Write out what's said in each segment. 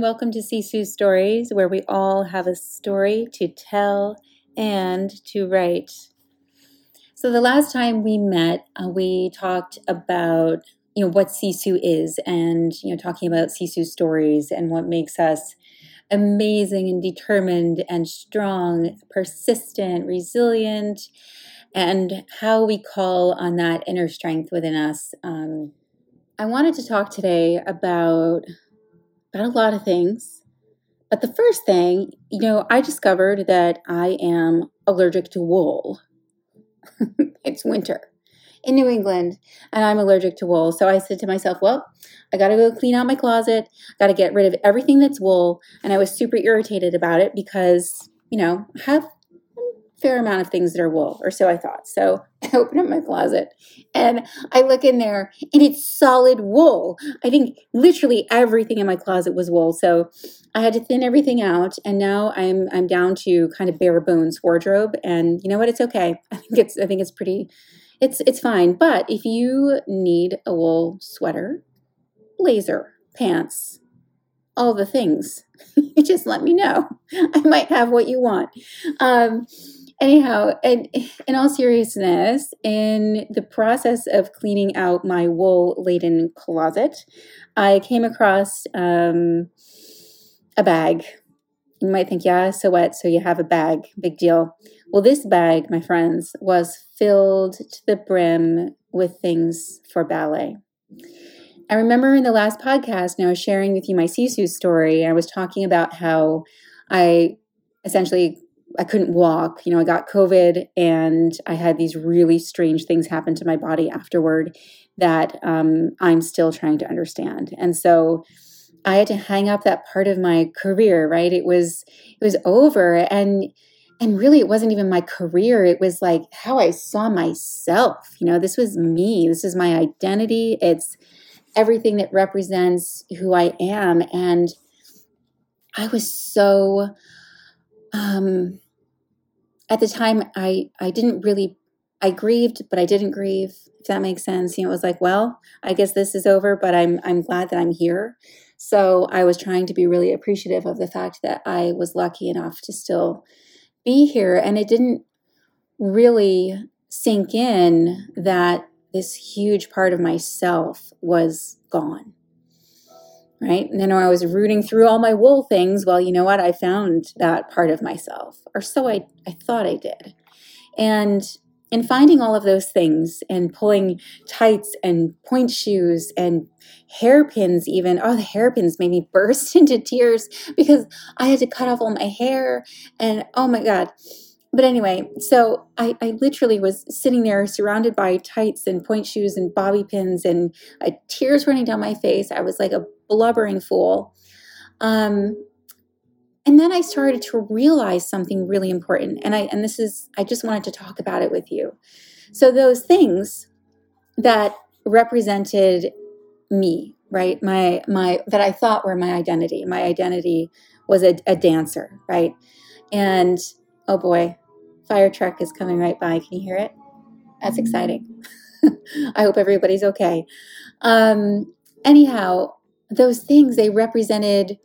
and welcome to Sisu Stories, where we all have a story to tell and to write. So the last time we met, we talked about, what Sisu is and, talking about Sisu Stories and what makes us amazing and determined and strong, persistent, resilient, and how we call on that inner strength within us. I wanted to talk today about a lot of things, but the first thing, I discovered that I am allergic to wool. It's winter in New England, and I'm allergic to wool. So I said to myself, well, I got to go clean out my closet, got to get rid of everything that's wool. And I was super irritated about it because, I have a fair amount of things that are wool, or so I thought. So I opened up my closet and I look in there and it's solid wool. I think literally everything in my closet was wool. So I had to thin everything out, and now I'm down to kind of bare bones wardrobe, and you know what? It's okay. I think it's pretty... It's fine, but if you need a wool sweater, blazer, pants, all the things, you just let me know. I might have what you want. Anyhow, and in all seriousness, in the process of cleaning out my wool-laden closet, I came across a bag. You might think, yeah, so what? So you have a bag, big deal. Well, this bag, my friends, was filled to the brim with things for ballet. I remember in the last podcast, I was sharing with you my Sisu story. I was talking about how I couldn't walk. I got COVID, and I had these really strange things happen to my body afterward that I'm still trying to understand. And so I had to hang up that part of my career, right? It was over. And really, it wasn't even my career. It was like how I saw myself. This was me. This is my identity. It's everything that represents who I am. And I was so, at the time, I grieved, but I didn't grieve, if that makes sense. It was like, well, I guess this is over, but I'm glad that I'm here. So I was trying to be really appreciative of the fact that I was lucky enough to still be here. And it didn't really sink in that this huge part of myself was gone, right? And then I was rooting through all my wool things. Well, you know what? I found that part of myself, or so I thought I did. And in finding all of those things and pulling tights and point shoes and hairpins even. Oh, the hairpins made me burst into tears because I had to cut off all my hair, and oh my God. But anyway, so I literally was sitting there surrounded by tights and point shoes and bobby pins and tears running down my face. I was like a blubbering fool. And then I started to realize something really important. I just wanted to talk about it with you. So those things that represented me, right? My that I thought were my identity. My identity was a dancer, right? And oh boy, fire truck is coming right by. Can you hear it? That's exciting. I hope everybody's okay. Anyhow, those things, they represented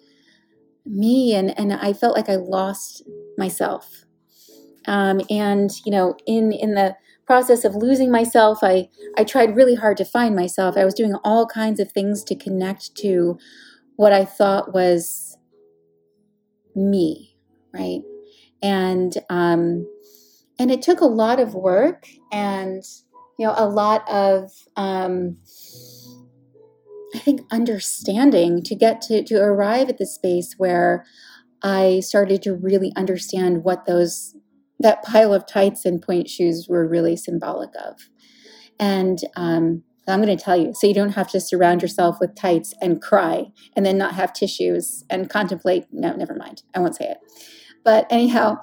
me, and I felt like I lost myself. In the process of losing myself, I tried really hard to find myself. I was doing all kinds of things to connect to what I thought was me, right? And it took a lot of work and, a lot of, I think, understanding to get to arrive at the space where I started to really understand what that pile of tights and point shoes were really symbolic of. And I'm going to tell you, so you don't have to surround yourself with tights and cry and then not have tissues and contemplate. No, never mind. I won't say it. But anyhow,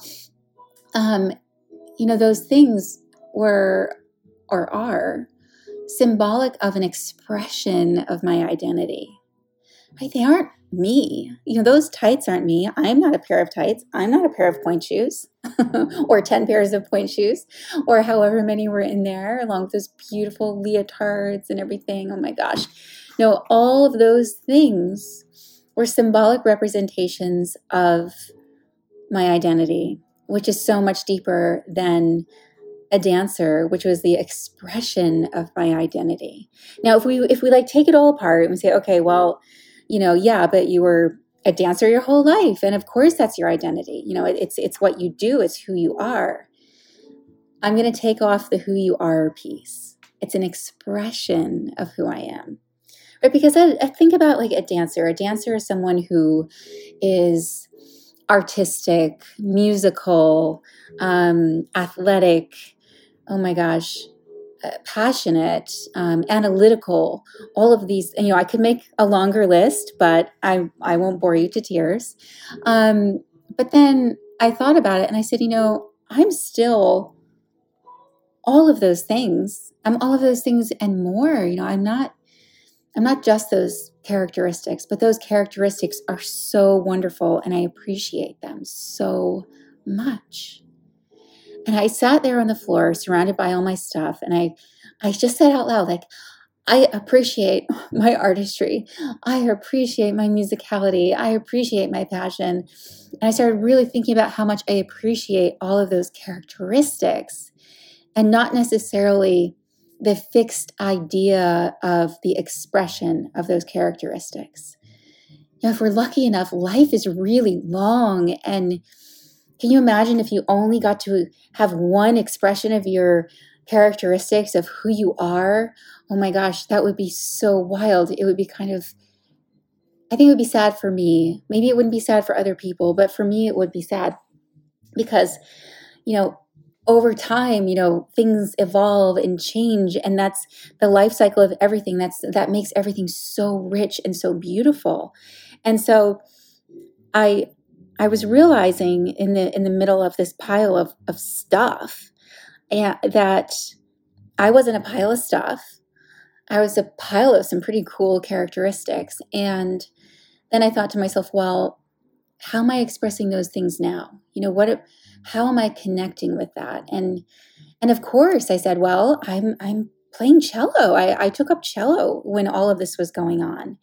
those things were or are symbolic of an expression of my identity, right? They aren't me. Those tights aren't me. I'm not a pair of tights. I'm not a pair of point shoes or 10 pairs of point shoes or however many were in there, along with those beautiful leotards and everything. Oh my gosh. No, all of those things were symbolic representations of my identity, which is so much deeper than a dancer, which was the expression of my identity. Now, if we like take it all apart and say, okay, well, you know, yeah, but you were a dancer your whole life, and of course that's your identity. You know, it's what you do, it's who you are. I'm going to take off the who you are piece. It's an expression of who I am, right? Because I think about like a dancer. A dancer is someone who is artistic, musical, athletic, oh my gosh, passionate, analytical, all of these. You know, I could make a longer list, but I won't bore you to tears. But then I thought about it and I said, you know, I'm still all of those things. I'm all of those things and more. You know, I'm not just those characteristics, but those characteristics are so wonderful and I appreciate them so much. And I sat there on the floor surrounded by all my stuff, and I just said out loud, like, I appreciate my artistry. I appreciate my musicality. I appreciate my passion. And I started really thinking about how much I appreciate all of those characteristics and not necessarily the fixed idea of the expression of those characteristics. You know, if we're lucky enough, life is really long. And can you imagine if you only got to have one expression of your characteristics of who you are? Oh my gosh, that would be so wild. It would be kind of, I think it would be sad for me. Maybe it wouldn't be sad for other people, but for me, it would be sad because, you know, over time, you know, things evolve and change, and that's the life cycle of everything. That makes everything so rich and so beautiful. And so I was realizing in the middle of this pile of stuff that I wasn't a pile of stuff. I was a pile of some pretty cool characteristics. And then I thought to myself, well, how am I expressing those things now? You know, how am I connecting with that? And of course I said, well, I'm playing cello. I took up cello when all of this was going on.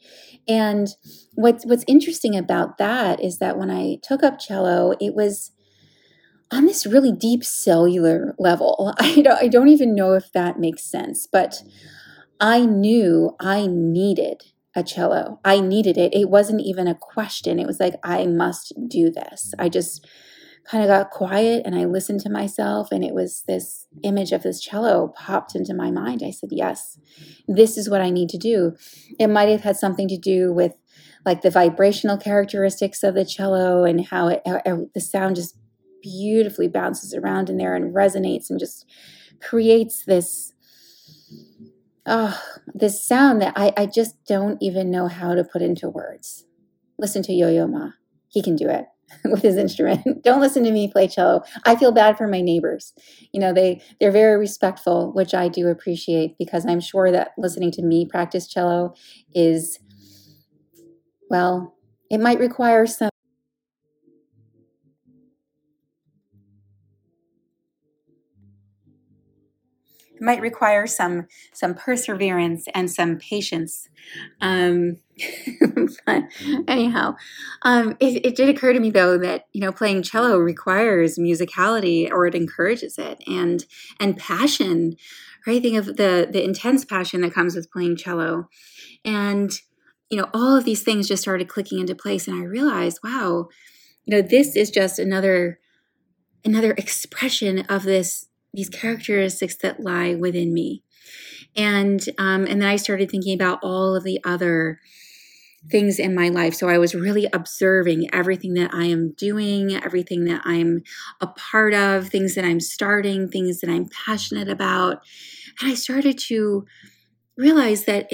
And what's interesting about that is that when I took up cello, it was on this really deep cellular level. I don't even know if that makes sense, but I knew I needed a cello. I needed it. It wasn't even a question. It was like, I must do this. I just kind of got quiet and I listened to myself, and it was this image of this cello popped into my mind. I said, yes, this is what I need to do. It might have had something to do with like the vibrational characteristics of the cello and how the sound just beautifully bounces around in there and resonates and just creates this sound that I just don't even know how to put into words. Listen to Yo-Yo Ma. He can do it with his instrument. Don't listen to me play cello. I feel bad for my neighbors. You know, they're very respectful, which I do appreciate, because I'm sure that listening to me practice cello is, well, it might require some some perseverance and some patience. But anyhow, it did occur to me though that, you know, playing cello requires musicality, or it encourages it, and passion, right? Think of the intense passion that comes with playing cello. And, you know, all of these things just started clicking into place, and I realized, wow, you know, this is just another expression of these characteristics that lie within me. And then I started thinking about all of the other things in my life. So I was really observing everything that I am doing, everything that I'm a part of, things that I'm starting, things that I'm passionate about. And I started to realize that,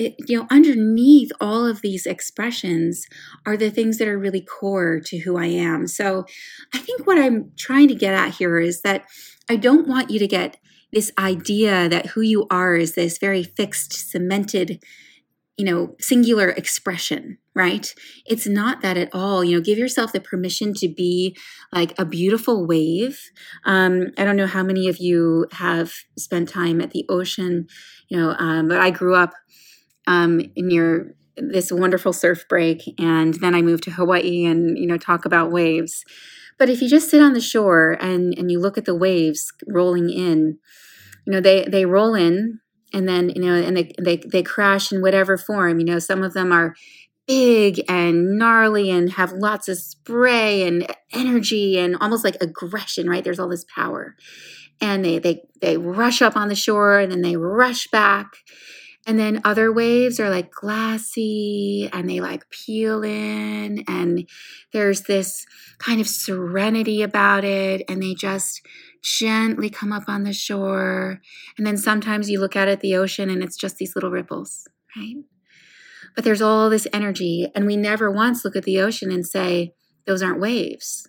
underneath all of these expressions are the things that are really core to who I am. So I think what I'm trying to get at here is that I don't want you to get this idea that who you are is this very fixed, cemented, you know, singular expression, right? It's not that at all. You know, give yourself the permission to be like a beautiful wave. I don't know how many of you have spent time at the ocean, but I grew up near this wonderful surf break, and then I moved to Hawaii and, you know, talk about waves. But if you just sit on the shore and you look at the waves rolling in, you know, they roll in, and then, you know, and they crash in whatever form. You know, some of them are big and gnarly and have lots of spray and energy and almost like aggression, right? There's all this power. And they rush up on the shore, and then they rush back. And then other waves are like glassy, and they like peel in, and there's this kind of serenity about it, and they just gently come up on the shore. And then sometimes you look out at the ocean and it's just these little ripples, right? But there's all this energy, and we never once look at the ocean and say, those aren't waves.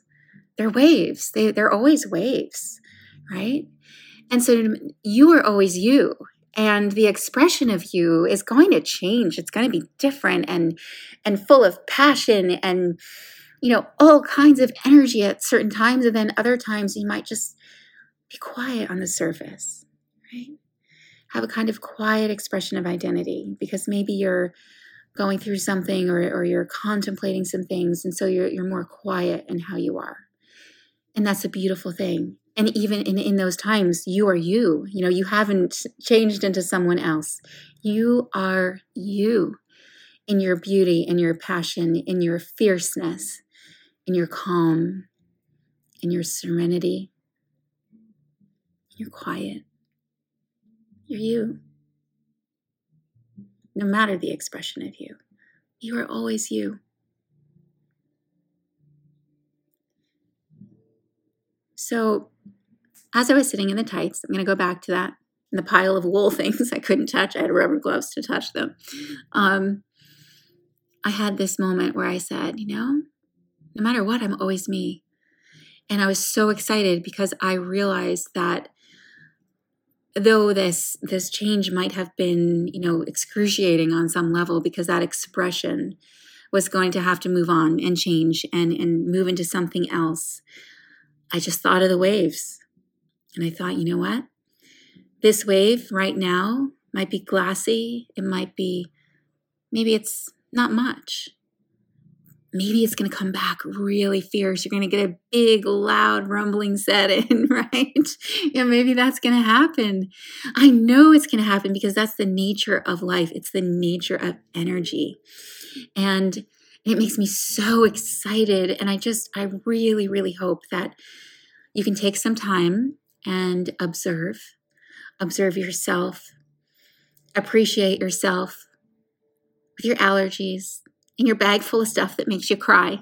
They're waves. They're always waves, right? And so you are always you. And the expression of you is going to change. It's going to be different and full of passion and, you know, all kinds of energy at certain times. And then other times you might just be quiet on the surface, right? Have a kind of quiet expression of identity, because maybe you're going through something or you're contemplating some things. And so you're more quiet in how you are. And that's a beautiful thing. And even in those times, you are you. You know, you haven't changed into someone else. You are you in your beauty, in your passion, in your fierceness, in your calm, in your serenity, in your quiet. You're you. No matter the expression of you, you are always you. So as I was sitting in the tights, I'm going to go back to that, the pile of wool things I couldn't touch. I had rubber gloves to touch them. I had this moment where I said, you know, no matter what, I'm always me. And I was so excited because I realized that though this change might have been, you know, excruciating on some level, because that expression was going to have to move on and change and move into something else, I just thought of the waves, and I thought, you know what? This wave right now might be glassy. It might be, maybe it's not much. Maybe it's going to come back really fierce. You're going to get a big, loud rumbling set in, right? Yeah, maybe that's going to happen. I know it's going to happen because that's the nature of life. It's the nature of energy. And it makes me so excited. And I really, really hope that you can take some time and observe yourself, appreciate yourself with your allergies and your bag full of stuff that makes you cry.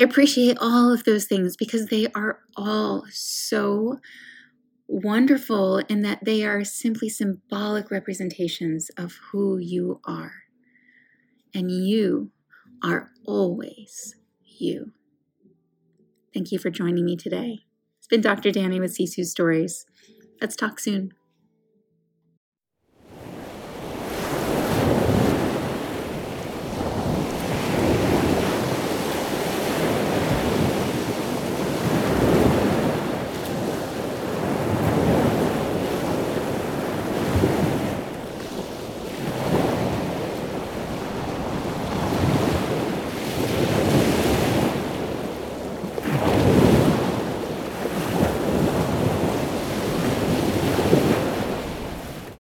Appreciate all of those things, because they are all so wonderful in that they are simply symbolic representations of who you are. And you are always you. Thank you for joining me today. It's been Dr. Danny with Sisu Stories. Let's talk soon.